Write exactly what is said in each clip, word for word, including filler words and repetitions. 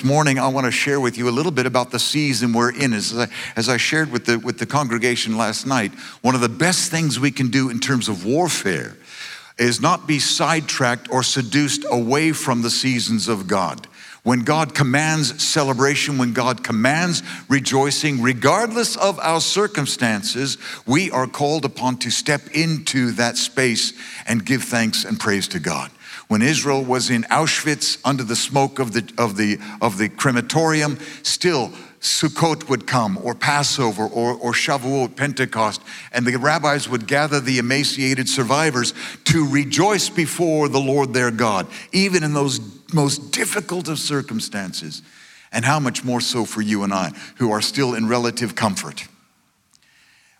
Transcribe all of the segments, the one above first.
this morning, I want to share with you a little bit about the season we're in. As I, as I shared with the, with the congregation last night, one of the best things we can do in terms of warfare is not be sidetracked or seduced away from the seasons of God. When God commands celebration, when God commands rejoicing, regardless of our circumstances, we are called upon to step into that space and give thanks and praise to God. When Israel was in Auschwitz under the smoke of the, of the, of the crematorium, still Sukkot would come, or Passover, or, or Shavuot, Pentecost, and the rabbis would gather the emaciated survivors to rejoice before the Lord their God, even in those most difficult of circumstances. And how much more so for you and I, who are still in relative comfort.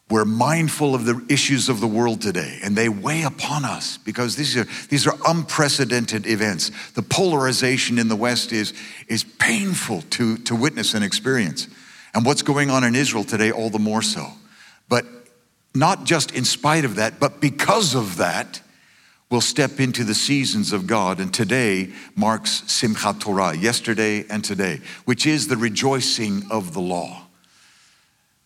We're mindful of the issues of the world today, and they weigh upon us because these are, these are unprecedented events. The polarization in the West is, is painful to, to witness and experience. And what's going on in Israel today, all the more so. But not just in spite of that, but because of that, we'll step into the seasons of God. And today marks Simchat Torah, yesterday and today, which is the rejoicing of the law.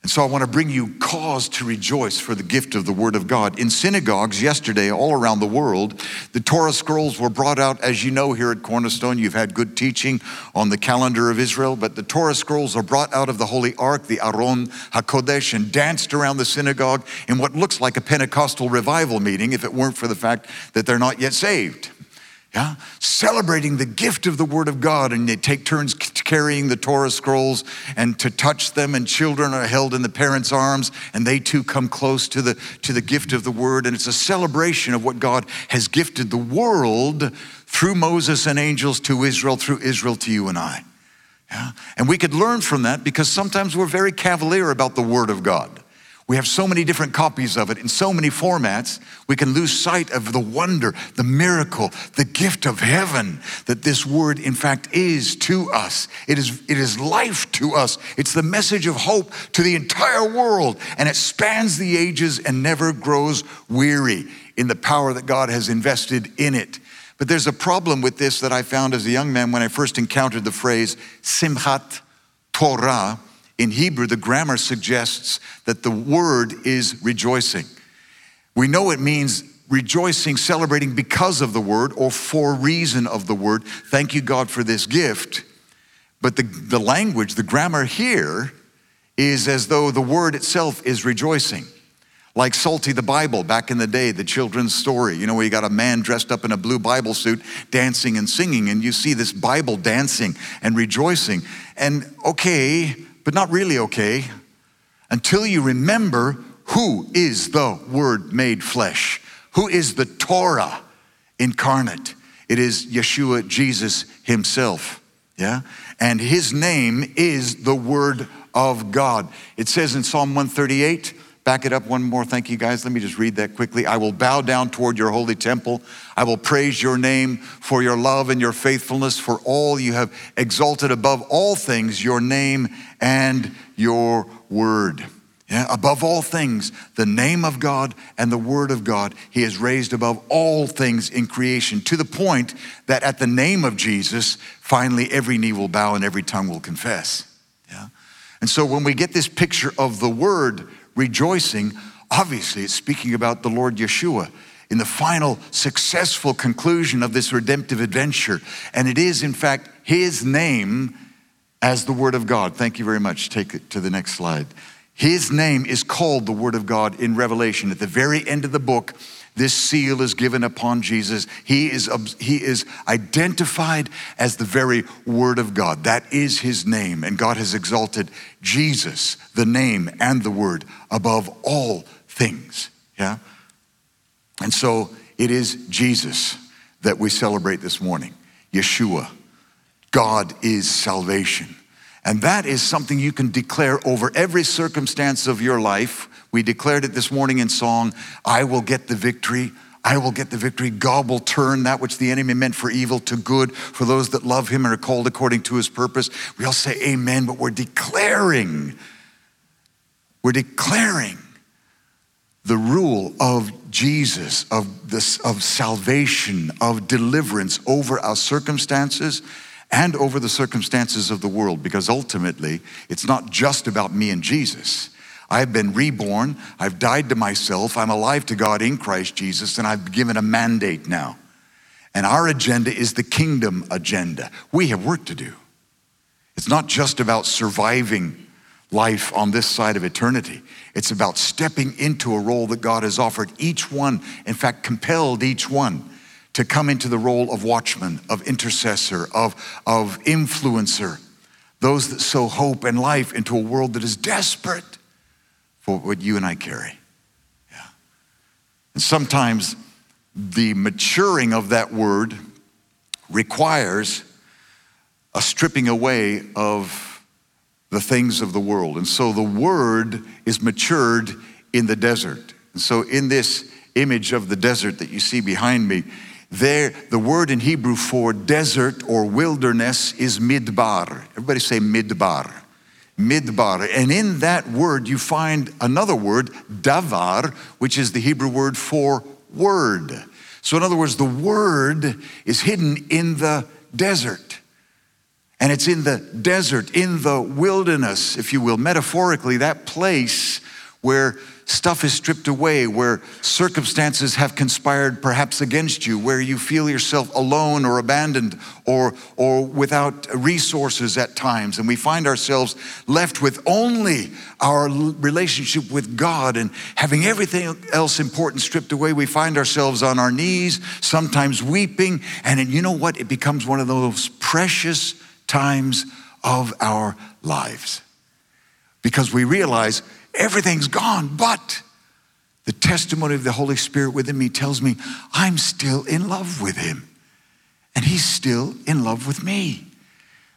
And so I want to bring you cause to rejoice for the gift of the Word of God. In synagogues yesterday all around the world, the Torah scrolls were brought out. As you know, here at Cornerstone, you've had good teaching on the calendar of Israel, but the Torah scrolls are brought out of the Holy Ark, the Aron HaKodesh, and danced around the synagogue in what looks like a Pentecostal revival meeting, if it weren't for the fact that they're not yet saved. Yeah, celebrating the gift of the Word of God, and they take turns carrying the Torah scrolls and to touch them, and children are held in the parents' arms, and they too come close to the, to the gift of the Word. And it's a celebration of what God has gifted the world through Moses and angels to Israel, through Israel to you and I. Yeah? And we could learn from that, because sometimes we're very cavalier about the Word of God. We have so many different copies of it in so many formats, we can lose sight of the wonder, the miracle, the gift of heaven that this word, in fact, is to us. It is, it is life to us. It's the message of hope to the entire world, and it spans the ages and never grows weary in the power that God has invested in it. But there's a problem with this that I found as a young man when I first encountered the phrase Simchat Torah. In Hebrew, the grammar suggests that the word is rejoicing. We know it means rejoicing, celebrating because of the word or for reason of the word. Thank you, God, for this gift. But the, the language, the grammar here is as though the word itself is rejoicing. Like Salty the Bible back in the day, the children's story, you know, where you got a man dressed up in a blue Bible suit dancing and singing, and you see this Bible dancing and rejoicing. And okay, but not really okay, until you remember who is the Word made flesh, who is the Torah incarnate. It is Yeshua, Jesus himself, yeah? And his name is the Word of God. It says in Psalm one thirty-eight, back it up one more. Thank you, guys. Let me just read that quickly. I will bow down toward your holy temple. I will praise your name for your love and your faithfulness, for all you have exalted above all things, your name and your word. Yeah, above all things, the name of God and the word of God, he has raised above all things in creation, to the point that at the name of Jesus, finally, every knee will bow and every tongue will confess. Yeah. And so when we get this picture of the word rejoicing, obviously it's speaking about the Lord Yeshua in the final successful conclusion of this redemptive adventure. And it is, in fact, his name as the Word of God. Thank you very much. Take it to the next slide. His name is called the Word of God in Revelation. At the very end of the book, this seal is given upon Jesus. He is, he is identified as the very Word of God. That is his name. And God has exalted Jesus, the name and the Word, above all things. Yeah? And so it is Jesus that we celebrate this morning. Yeshua. God is salvation. And that is something you can declare over every circumstance of your life. We declared it this morning in song, I will get the victory. I will get the victory. God will turn that which the enemy meant for evil to good for those that love him and are called according to his purpose. We all say amen, but we're declaring, we're declaring the rule of Jesus, of this, of salvation, of deliverance over our circumstances and over the circumstances of the world, because ultimately it's not just about me and Jesus. I've been reborn, I've died to myself, I'm alive to God in Christ Jesus, and I've given a mandate now. And our agenda is the kingdom agenda. We have work to do. It's not just about surviving life on this side of eternity. It's about stepping into a role that God has offered each one, in fact, compelled each one to come into the role of watchman, of intercessor, of, of influencer, those that sow hope and life into a world that is desperate for what you and I carry. Yeah. And sometimes the maturing of that word requires a stripping away of the things of the world. And so the word is matured in the desert. And so in this image of the desert that you see behind me, there, the word in Hebrew for desert or wilderness is midbar. Everybody say midbar. Midbar, and in that word you find another word, davar, which is the Hebrew word for word. So in other words, the word is hidden in the desert. And it's in the desert, in the wilderness, if you will, metaphorically, that place where stuff is stripped away, where circumstances have conspired perhaps against you, where you feel yourself alone or abandoned or, or without resources at times. And we find ourselves left with only our relationship with God, and having everything else important stripped away, we find ourselves on our knees, sometimes weeping. And you know what? It becomes one of those precious times of our lives, because we realize everything's gone, but the testimony of the Holy Spirit within me tells me I'm still in love with him, and he's still in love with me.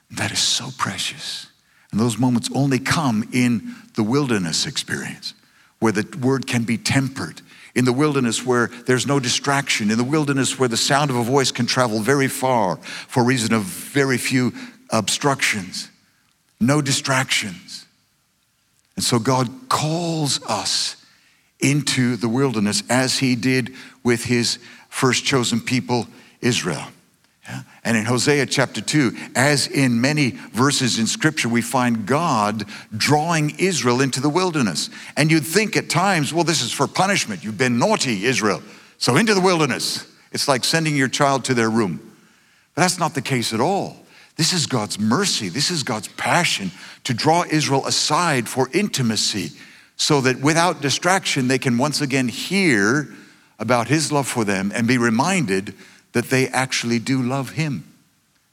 That is so precious. And those moments only come in the wilderness experience, where the word can be tempered, in the wilderness where there's no distraction, in the wilderness where the sound of a voice can travel very far for reason of very few obstructions, no distractions. And so God calls us into the wilderness as he did with his first chosen people, Israel. Yeah? And in Hosea chapter two, as in many verses in Scripture, we find God drawing Israel into the wilderness. And you'd think at times, well, this is for punishment. You've been naughty, Israel, so into the wilderness. It's like sending your child to their room. But that's not the case at all. This is God's mercy. This is God's passion to draw Israel aside for intimacy, so that without distraction, they can once again hear about his love for them and be reminded that they actually do love him.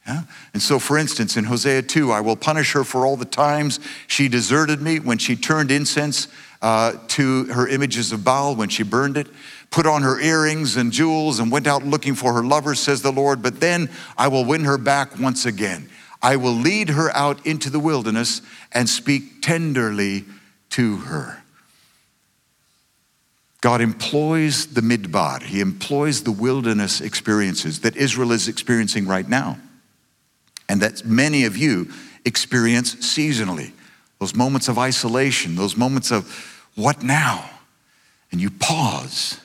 Yeah? And so, for instance, in Hosea two, I will punish her for all the times she deserted me, when she turned incense uh, to her images of Baal, when she burned it, put on her earrings and jewels and went out looking for her lover, says the Lord, but then I will win her back once again. I will lead her out into the wilderness and speak tenderly to her. God employs the midbar. He employs the wilderness experiences that Israel is experiencing right now, and that many of you experience seasonally. Those moments of isolation, those moments of what now? And you pause.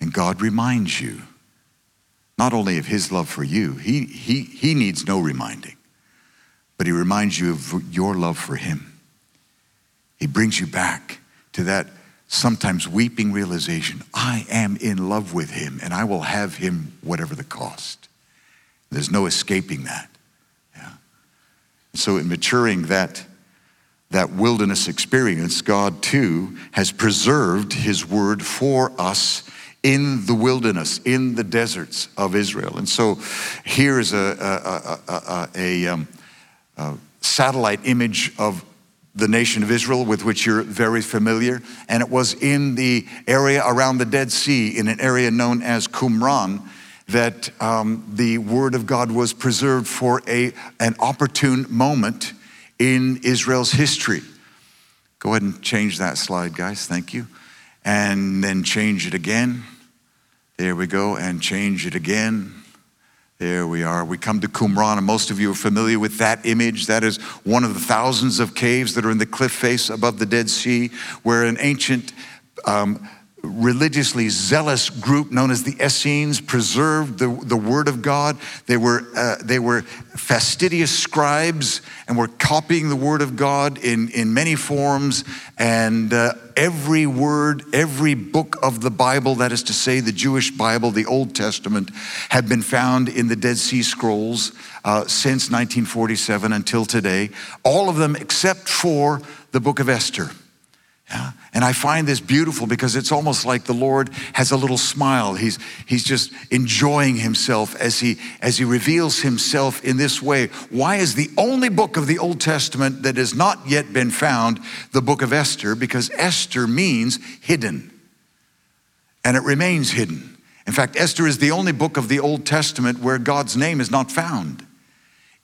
And God reminds you, not only of his love for you, he, he, he needs no reminding, but he reminds you of your love for him. He brings you back to that sometimes weeping realization, I am in love with him, and I will have him whatever the cost. There's no escaping that. Yeah. So in maturing that, that wilderness experience, God too has preserved his word for us in the wilderness, in the deserts of Israel. And so here is a, a, a, a, a, um, a satellite image of the nation of Israel, with which you're very familiar. And it was in the area around the Dead Sea, in an area known as Qumran, that um, the word of God was preserved for a, an opportune moment in Israel's history. Go ahead and change that slide, guys, thank you. And then change it again. There we go, and change it again. There we are. We come to Qumran, and most of you are familiar with that image. That is one of the thousands of caves that are in the cliff face above the Dead Sea, where an ancient um, religiously zealous group known as the Essenes preserved the, the word of God. They were uh, they were fastidious scribes and were copying the word of God in, in many forms. And uh, every word, every book of the Bible, that is to say the Jewish Bible, the Old Testament, had been found in the Dead Sea Scrolls uh, since nineteen forty-seven until today. All of them except for the book of Esther. Yeah. And I find this beautiful because it's almost like the Lord has a little smile. He's he's just enjoying himself as he as he reveals himself in this way. Why is the only book of the Old Testament that has not yet been found the book of Esther? Because Esther means hidden, and it remains hidden. In fact, Esther is the only book of the Old Testament where God's name is not found.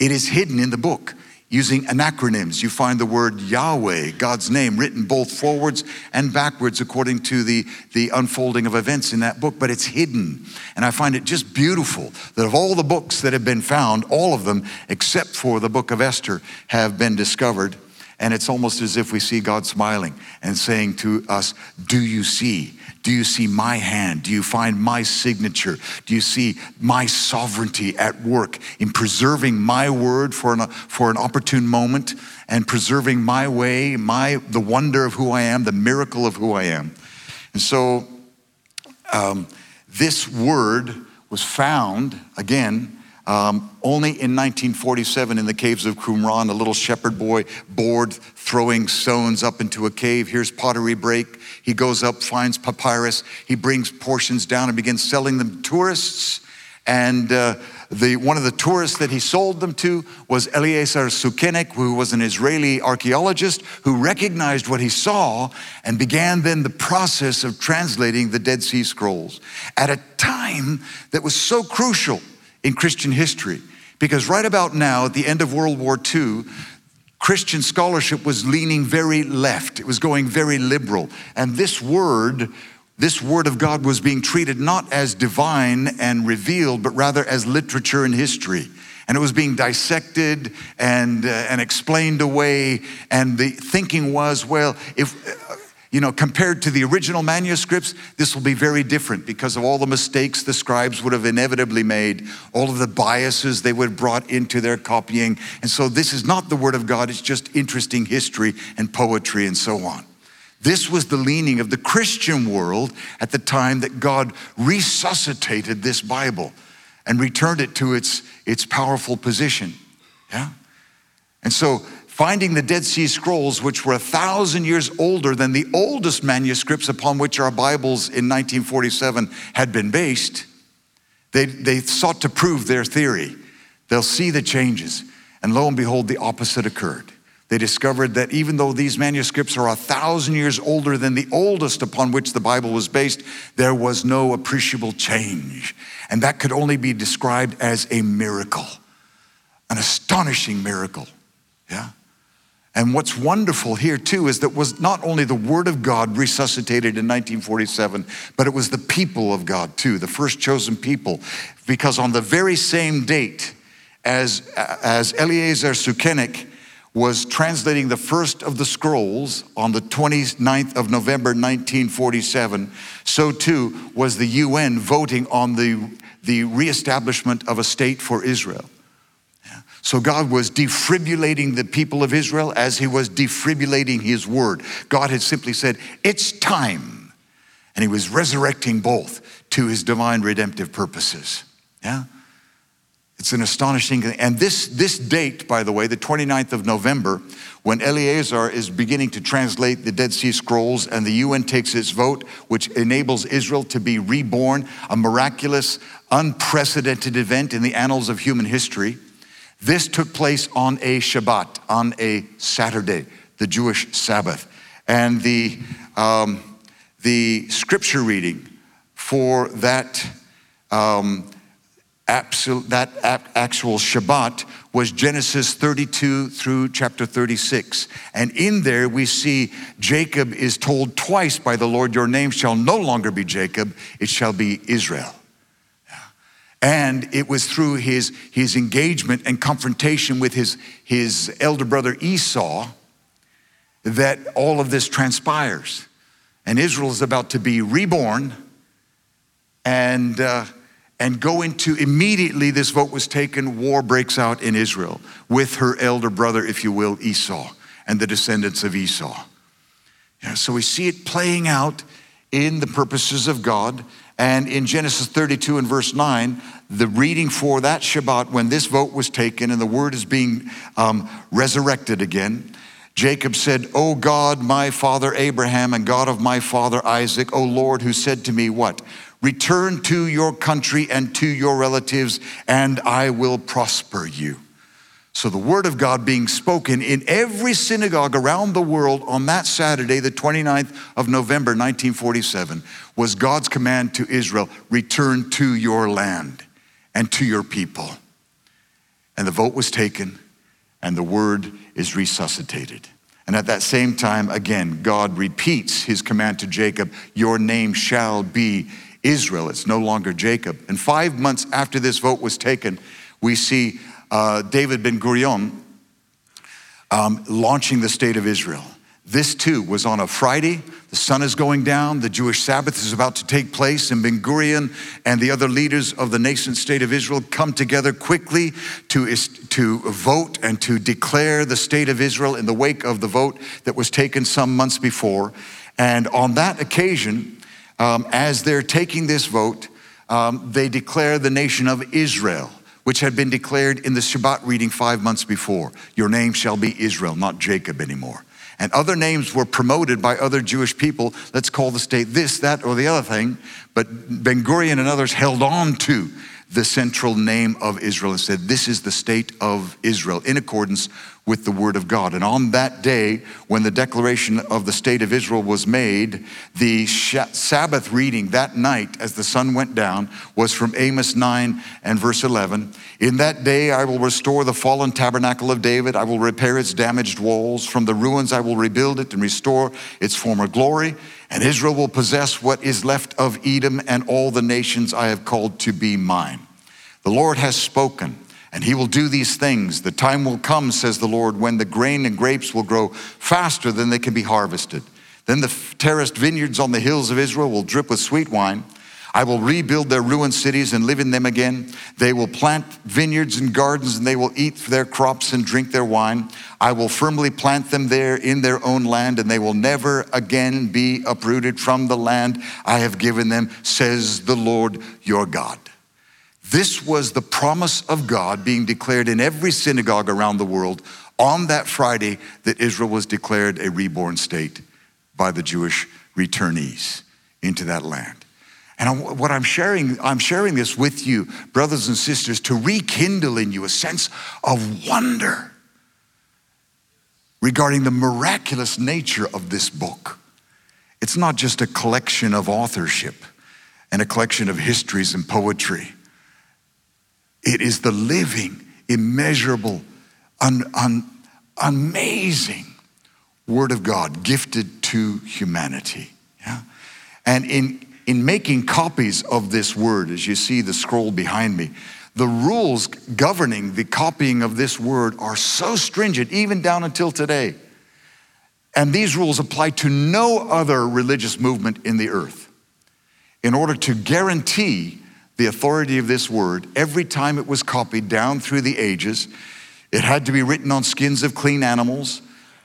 It is hidden in the book. Using anacronyms, you find the word Yahweh, God's name, written both forwards and backwards according to the, the unfolding of events in that book, but it's hidden. And I find it just beautiful that of all the books that have been found, all of them, except for the book of Esther, have been discovered. And it's almost as if we see God smiling and saying to us, do you see? Do you see my hand? Do you find my signature? Do you see my sovereignty at work in preserving my word for an, for an opportune moment and preserving my way, my the wonder of who I am, the miracle of who I am? And so um, this word was found, again, Um, only in nineteen forty-seven in the caves of Qumran, a little shepherd boy bored throwing stones up into a cave. Here's pottery break. He goes up, finds papyrus. He brings portions down and begins selling them to tourists. And uh, the one of the tourists that he sold them to was Eleazar Sukenik, who was an Israeli archaeologist who recognized what he saw and began then the process of translating the Dead Sea Scrolls at a time that was so crucial in Christian history, because right about now, at the end of World War Two, Christian scholarship was leaning very left. It was going very liberal. And this word, this word of God was being treated not as divine and revealed, but rather as literature and history. And it was being dissected and uh, and explained away. And the thinking was, well, if... Uh, You know, compared to the original manuscripts, this will be very different because of all the mistakes the scribes would have inevitably made, all of the biases they would have brought into their copying. And so this is not the word of God, it's just interesting history and poetry and so on. This was the leaning of the Christian world at the time that God resuscitated this Bible and returned it to its, its powerful position, yeah? And so, finding the Dead Sea Scrolls, which were a thousand years older than the oldest manuscripts upon which our Bibles in nineteen forty-seven had been based, they, they sought to prove their theory. They'll see the changes. And lo and behold, the opposite occurred. They discovered that even though these manuscripts are a thousand years older than the oldest upon which the Bible was based, there was no appreciable change. And that could only be described as a miracle, an astonishing miracle, yeah? And what's wonderful here too is that was not only the word of God resuscitated in nineteen forty-seven, but it was the people of God too, the first chosen people. Because on the very same date as, as Eleazar Sukenik was translating the first of the scrolls on the twenty-ninth of November, nineteen forty-seven, so too was the U N voting on the, the reestablishment of a state for Israel. So God was defibrillating the people of Israel as he was defibrillating his word. God had simply said, it's time. And he was resurrecting both to his divine redemptive purposes. Yeah? It's an astonishing thing. And this, this date, by the way, the twenty-ninth of November, when Eleazar is beginning to translate the Dead Sea Scrolls and the U N takes its vote, which enables Israel to be reborn, a miraculous, unprecedented event in the annals of human history. This took place on a Shabbat, on a Saturday, the Jewish Sabbath. And the um, the scripture reading for that, um, absol- that ap- actual Shabbat was Genesis thirty-two through chapter thirty-six. And in there we see Jacob is told twice by the Lord, your name shall no longer be Jacob, it shall be Israel. And it was through his, his engagement and confrontation with his, his elder brother Esau that all of this transpires. and Israel is about to be reborn and uh, and go into, immediately this vote was taken, war breaks out in Israel with her elder brother, if you will, Esau, and the descendants of Esau. Yeah, so we see it playing out in the purposes of God. And in Genesis thirty-two and verse nine, the reading for that Shabbat, when this vote was taken and the word is being um, resurrected again, Jacob said, "O God, my father Abraham, and God of my father Isaac, O Lord, who said to me, what? Return to your country and to your relatives, and I will prosper you." So the word of God being spoken in every synagogue around the world on that Saturday, the twenty-ninth of November, nineteen forty-seven, was God's command to Israel, return to your land and to your people. And the vote was taken, and the word is resuscitated. And at that same time, again, God repeats his command to Jacob, your name shall be Israel. It's no longer Jacob. And five months after this vote was taken, we see Uh, David Ben-Gurion um, launching the state of Israel. This too was on a Friday. The sun is going down. The Jewish Sabbath is about to take place, and Ben-Gurion and the other leaders of the nation state of Israel come together quickly to, to vote and to declare the state of Israel in the wake of the vote that was taken some months before. And on that occasion, um, as they're taking this vote, um, they declare the nation of Israel, which had been declared in the Shabbat reading five months before. Your name shall be Israel, not Jacob anymore. And other names were promoted by other Jewish people. Let's call the state this, that, or the other thing. But Ben-Gurion and others held on to the central name of Israel and said, this is the state of Israel in accordance with the word of God. And on that day, when the declaration of the state of Israel was made, the Sabbath reading that night as the sun went down was from Amos nine and verse eleven. In that day, I will restore the fallen tabernacle of David. I will repair its damaged walls. From the ruins, I will rebuild it and restore its former glory. And Israel will possess what is left of Edom and all the nations I have called to be mine. The Lord has spoken, and he will do these things. The time will come, says the Lord, when the grain and grapes will grow faster than they can be harvested. Then the terraced vineyards on the hills of Israel will drip with sweet wine. I will rebuild their ruined cities and live in them again. They will plant vineyards and gardens, and they will eat their crops and drink their wine. I will firmly plant them there in their own land, and they will never again be uprooted from the land I have given them, says the Lord your God. This was the promise of God being declared in every synagogue around the world on that Friday that Israel was declared a reborn state by the Jewish returnees into that land. And what I'm sharing, I'm sharing this with you, brothers and sisters, to rekindle in you a sense of wonder regarding the miraculous nature of this book. It's not just a collection of authorship and a collection of histories and poetry. It is the living, immeasurable, un, un, amazing word of God gifted to humanity. Yeah? And in, in making copies of this word, as you see the scroll behind me, the rules governing the copying of this word are so stringent, even down until today. And these rules apply to no other religious movement in the earth. In order to guarantee the authority of this word, every time it was copied down through the ages, it had to be written on skins of clean animals.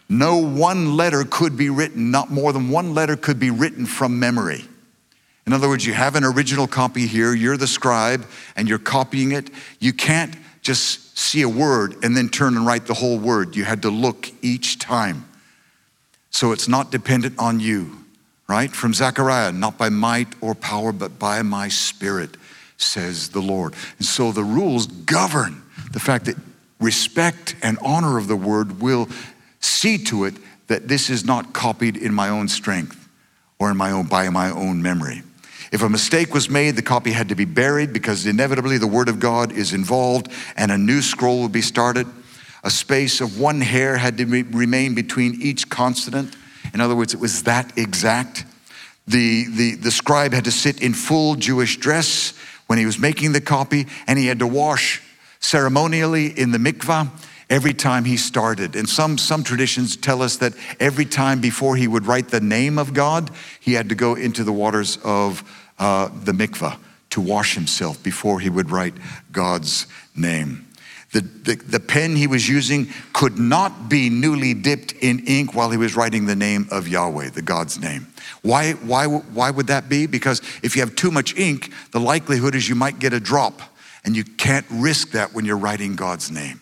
No one letter could be written, not more than one letter could be written from memory. In other words, you have an original copy here, you're the scribe, and you're copying it. You can't just see a word and then turn and write the whole word. You had to look each time. So it's not dependent on you, right? From Zechariah, not by might or power, but by my spirit, says the Lord. And so the rules govern the fact that respect and honor of the word will see to it that this is not copied in my own strength or in my own by my own memory. If a mistake was made, the copy had to be buried because inevitably the word of God is involved and a new scroll would be started. A space of one hair had to be, remain between each consonant. In other words, it was that exact. The, the, the scribe had to sit in full Jewish dress when he was making the copy, and he had to wash ceremonially in the mikvah every time he started. And some, some traditions tell us that every time before he would write the name of God, he had to go into the waters of uh, the mikvah to wash himself before he would write God's name. The, the, the pen he was using could not be newly dipped in ink while he was writing the name of Yahweh, the God's name. Why, why, why would that be? Because if you have too much ink, the likelihood is you might get a drop, and you can't risk that when you're writing God's name.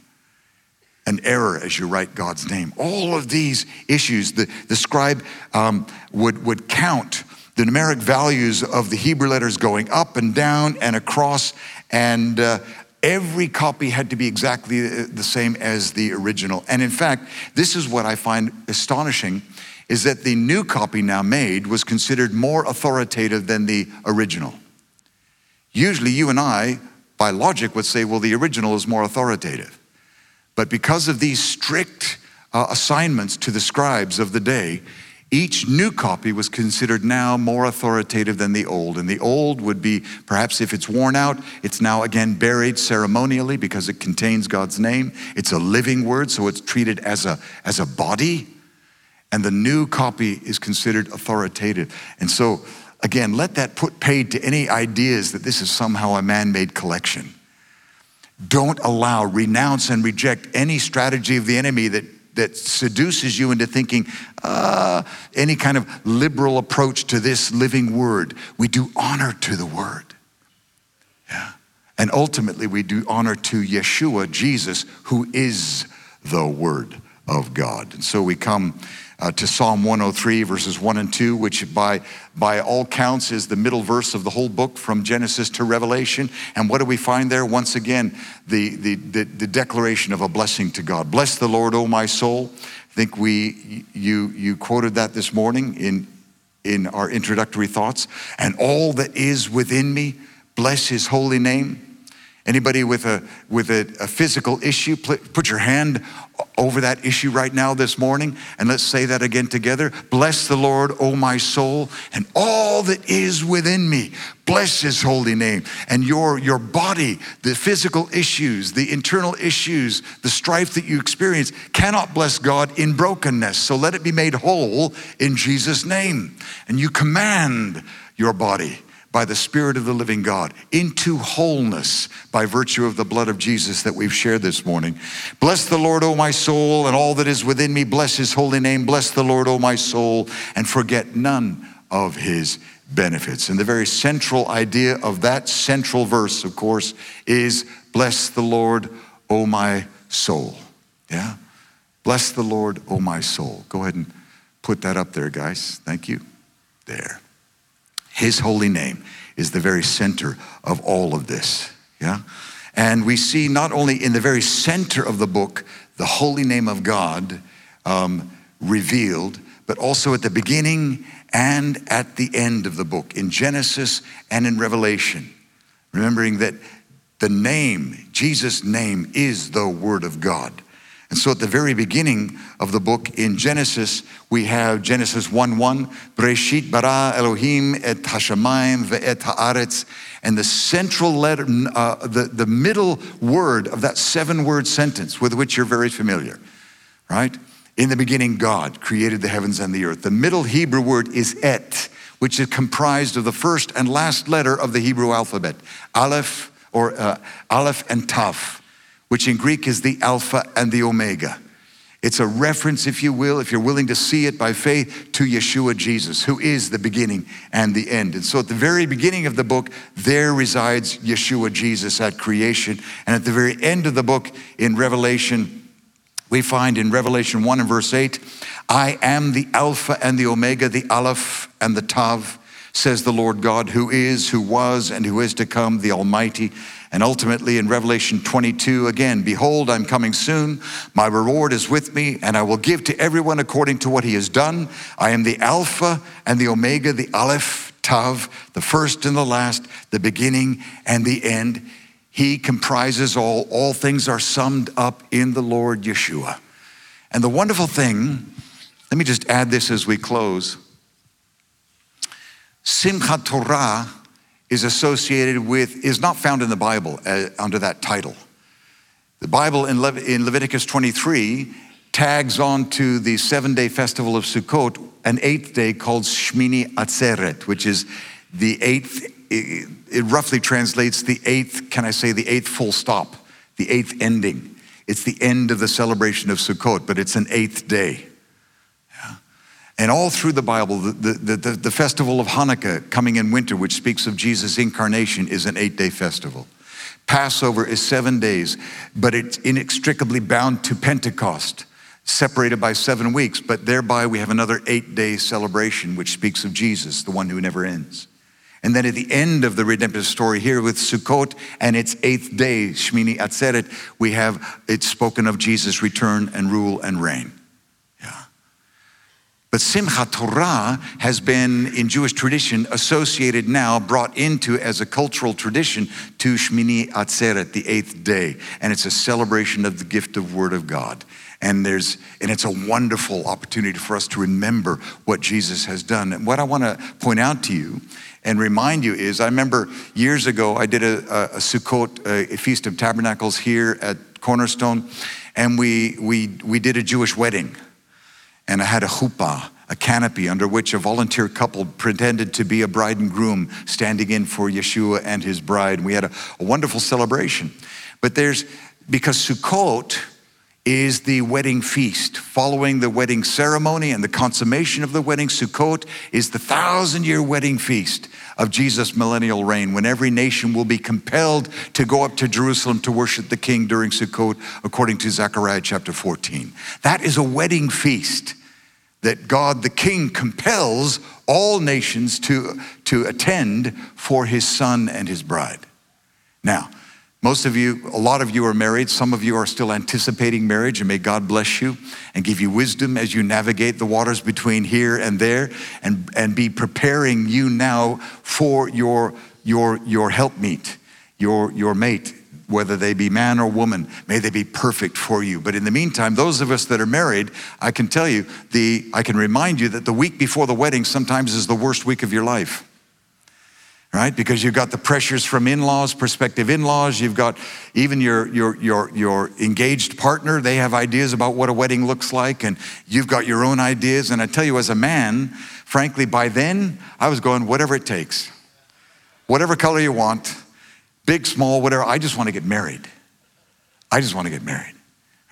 An error as you write God's name. All of these issues, the, the scribe um, would, would count the numeric values of the Hebrew letters going up and down and across, and uh, every copy had to be exactly the same as the original. And in fact, this is what I find astonishing, is that the new copy now made was considered more authoritative than the original. Usually you and I, by logic, would say, well, the original is more authoritative. But because of these strict uh, assignments to the scribes of the day, each new copy was considered now more authoritative than the old. And the old would be, perhaps if it's worn out, it's now again buried ceremonially because it contains God's name. It's a living word, so it's treated as a, as a body. And the new copy is considered authoritative. And so, again, let that put paid to any ideas that this is somehow a man-made collection. Don't allow, renounce, and reject any strategy of the enemy that that seduces you into thinking uh, any kind of liberal approach to this living word. We do honor to the word. Yeah. And ultimately, we do honor to Yeshua, Jesus, who is the word of God. And so we come uh, to Psalm one oh three, verses one and two, which by, by all counts is the middle verse of the whole book from Genesis to Revelation. And what do we find there? Once again, the, the, the, the declaration of a blessing to God. Bless the Lord, O my soul. I think we you you quoted that this morning in, in our introductory thoughts. And all that is within me, bless his holy name. Anybody with a with a, a physical issue, put your hand over that issue right now this morning, and let's say that again together. Bless the Lord, O my soul, and all that is within me. Bless his holy name. And your, your body, the physical issues, the internal issues, the strife that you experience cannot bless God in brokenness. So let it be made whole in Jesus' name. And you command your body by the Spirit of the living God, into wholeness by virtue of the blood of Jesus that we've shared this morning. Bless the Lord, O my soul, and all that is within me. Bless his holy name. Bless the Lord, O my soul, and forget none of his benefits. And the very central idea of that central verse, of course, is bless the Lord, O my soul. Yeah? Bless the Lord, O my soul. Go ahead and put that up there, guys. Thank you. There. His holy name is the very center of all of this, yeah? And we see not only in the very center of the book, the holy name of God um, revealed, but also at the beginning and at the end of the book, in Genesis and in Revelation. Remembering that the name, Jesus' name, is the Word of God. And so at the very beginning of the book in Genesis, we have Genesis one one, Bereshit bara Elohim et hashamayim ve'et ha'aretz. And the central letter, uh, the, the middle word of that seven-word sentence with which you're very familiar, right? In the beginning, God created the heavens and the earth. The middle Hebrew word is et, which is comprised of the first and last letter of the Hebrew alphabet, Aleph, or, uh, Aleph and Tav, which in Greek is the Alpha and the Omega. It's a reference, if you will, if you're willing to see it by faith, to Yeshua Jesus, who is the beginning and the end. And so at the very beginning of the book, there resides Yeshua Jesus at creation. And at the very end of the book in Revelation, we find in Revelation one and verse eight, I am the Alpha and the Omega, the Aleph and the Tav, says the Lord God, who is, who was, and who is to come, the Almighty. And ultimately in Revelation twenty-two, again, behold, I'm coming soon. My reward is with me, and I will give to everyone according to what he has done. I am the Alpha and the Omega, the Aleph, Tav, the first and the last, the beginning and the end. He comprises all. All things are summed up in the Lord Yeshua. And the wonderful thing, let me just add this as we close, Simchat Torah is associated with, is not found in the Bible uh, under that title. The Bible in, Le- in Leviticus twenty-three tags on to the seven-day festival of Sukkot an eighth day called Shmini Atzeret, which is the eighth, it, it roughly translates the eighth, can I say the eighth full stop, the eighth ending. It's the end of the celebration of Sukkot, but it's an eighth day. Yeah. And all through the Bible, the, the, the, the festival of Hanukkah coming in winter, which speaks of Jesus' incarnation, is an eight-day festival. Passover is seven days, but it's inextricably bound to Pentecost, separated by seven weeks, but thereby we have another eight-day celebration which speaks of Jesus, the one who never ends. And then at the end of the redemptive story here with Sukkot and its eighth day, Shmini Atzeret, we have, it's spoken of Jesus' return and rule and reign. Yeah. But Simchat Torah has been, in Jewish tradition, associated now, brought into as a cultural tradition to Shmini Atzeret, the eighth day. And it's a celebration of the gift of Word of God. And there's, and it's a wonderful opportunity for us to remember what Jesus has done. And what I want to point out to you and remind you is, I remember years ago, I did a, a, a Sukkot, a, a Feast of Tabernacles here at Cornerstone, and we we we did a Jewish wedding. And I had a chuppah, a canopy under which a volunteer couple pretended to be a bride and groom standing in for Yeshua and his bride. And we had a, a wonderful celebration. But there's, because Sukkot is the wedding feast. Following the wedding ceremony and the consummation of the wedding, Sukkot is the thousand-year wedding feast of Jesus' millennial reign, when every nation will be compelled to go up to Jerusalem to worship the King during Sukkot, according to Zechariah chapter fourteen. That is a wedding feast that God the King compels all nations to, to attend for his son and his bride. Now, most of you, a lot of you are married. Some of you are still anticipating marriage, and may God bless you and give you wisdom as you navigate the waters between here and there, and, and be preparing you now for your, your, your helpmeet, your, your mate, whether they be man or woman. May they be perfect for you. But in the meantime, those of us that are married, I can tell you, the, I can remind you that the week before the wedding sometimes is the worst week of your life. Right? Because you've got the pressures from in-laws, prospective in-laws. You've got even your, your your your engaged partner. They have ideas about what a wedding looks like, and you've got your own ideas. And I tell you, as a man, frankly, by then, I was going, whatever it takes. Whatever color you want, big, small, whatever. I just want to get married. I just want to get married,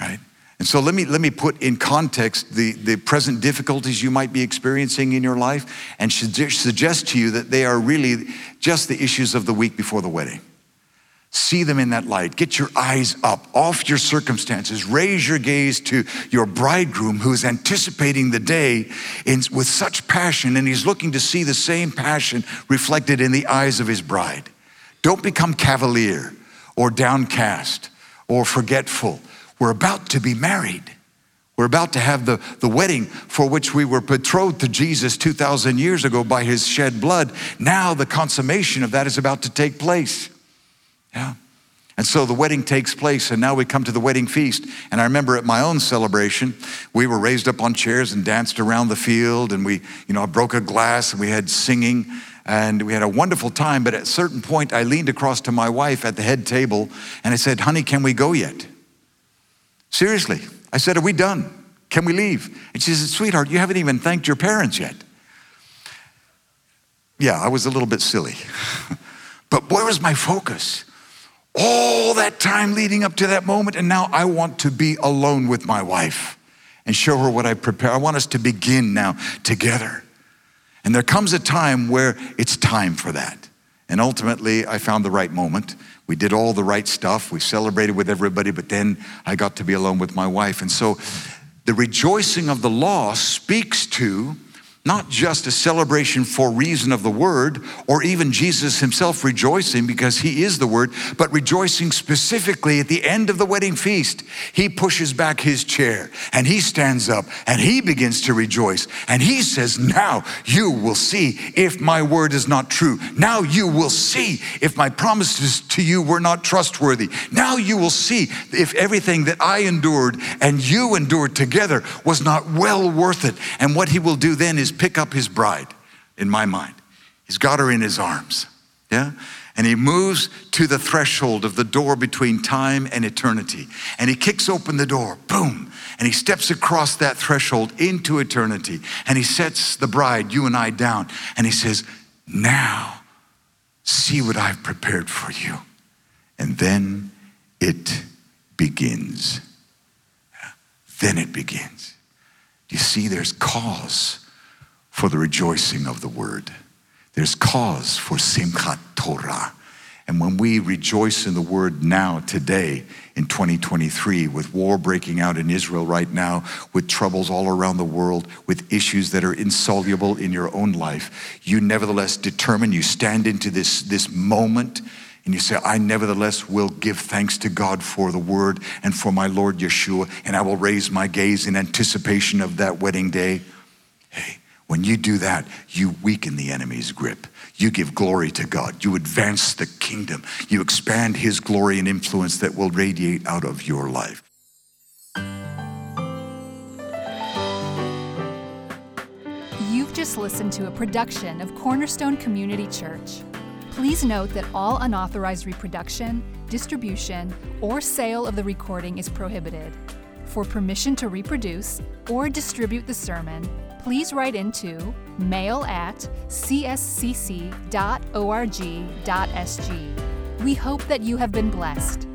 right? And so let me let me put in context the, the present difficulties you might be experiencing in your life, and should suggest to you that they are really just the issues of the week before the wedding. See them in that light. Get your eyes up off your circumstances. Raise your gaze to your bridegroom who is anticipating the day in, with such passion, and he's looking to see the same passion reflected in the eyes of his bride. Don't become cavalier or downcast or forgetful. We're about to be married. We're about to have the, the wedding for which we were betrothed to Jesus two thousand years ago by his shed blood. Now the consummation of that is about to take place. Yeah. And so the wedding takes place, and now we come to the wedding feast. And I remember at my own celebration, we were raised up on chairs and danced around the field, and we, you know, I broke a glass, and we had singing, and we had a wonderful time. But at a certain point, I leaned across to my wife at the head table, and I said, "Honey, can we go yet?" Seriously, I said, "Are we done? Can we leave?" And she said, "Sweetheart, you haven't even thanked your parents yet." Yeah, I was a little bit silly. But where was my focus? All that time leading up to that moment, and now I want to be alone with my wife and show her what I prepare. I want us to begin now together. And there comes a time where it's time for that. And ultimately, I found the right moment. We did all the right stuff. We celebrated with everybody, but then I got to be alone with my wife. And so the rejoicing of the law speaks to not just a celebration for reason of the word, or even Jesus himself rejoicing because he is the word, but rejoicing specifically at the end of the wedding feast. He pushes back his chair, and he stands up, and he begins to rejoice. And he says, "Now you will see if my word is not true. Now you will see if my promises to you were not trustworthy. Now you will see if everything that I endured and you endured together was not well worth it." And what he will do then is pick up his bride, in my mind. He's got her in his arms, yeah? And he moves to the threshold of the door between time and eternity. And he kicks open the door, boom. And he steps across that threshold into eternity. And he sets the bride, you and I, down. And he says, now, see what I've prepared for you. And then it begins. Then it begins. You see, there's cause for the rejoicing of the word. There's cause for Simchat Torah. And when we rejoice in the word now, today, in twenty twenty-three, with war breaking out in Israel right now, with troubles all around the world, with issues that are insoluble in your own life, you nevertheless determine, you stand into this, this moment, and you say, I nevertheless will give thanks to God for the word and for my Lord Yeshua, and I will raise my gaze in anticipation of that wedding day. Hey. When you do that, you weaken the enemy's grip. You give glory to God. You advance the kingdom. You expand his glory and influence that will radiate out of your life. You've just listened to a production of Cornerstone Community Church. Please note that all unauthorized reproduction, distribution, or sale of the recording is prohibited. For permission to reproduce or distribute the sermon, please write into mail at c s c c dot org dot s g. We hope that you have been blessed.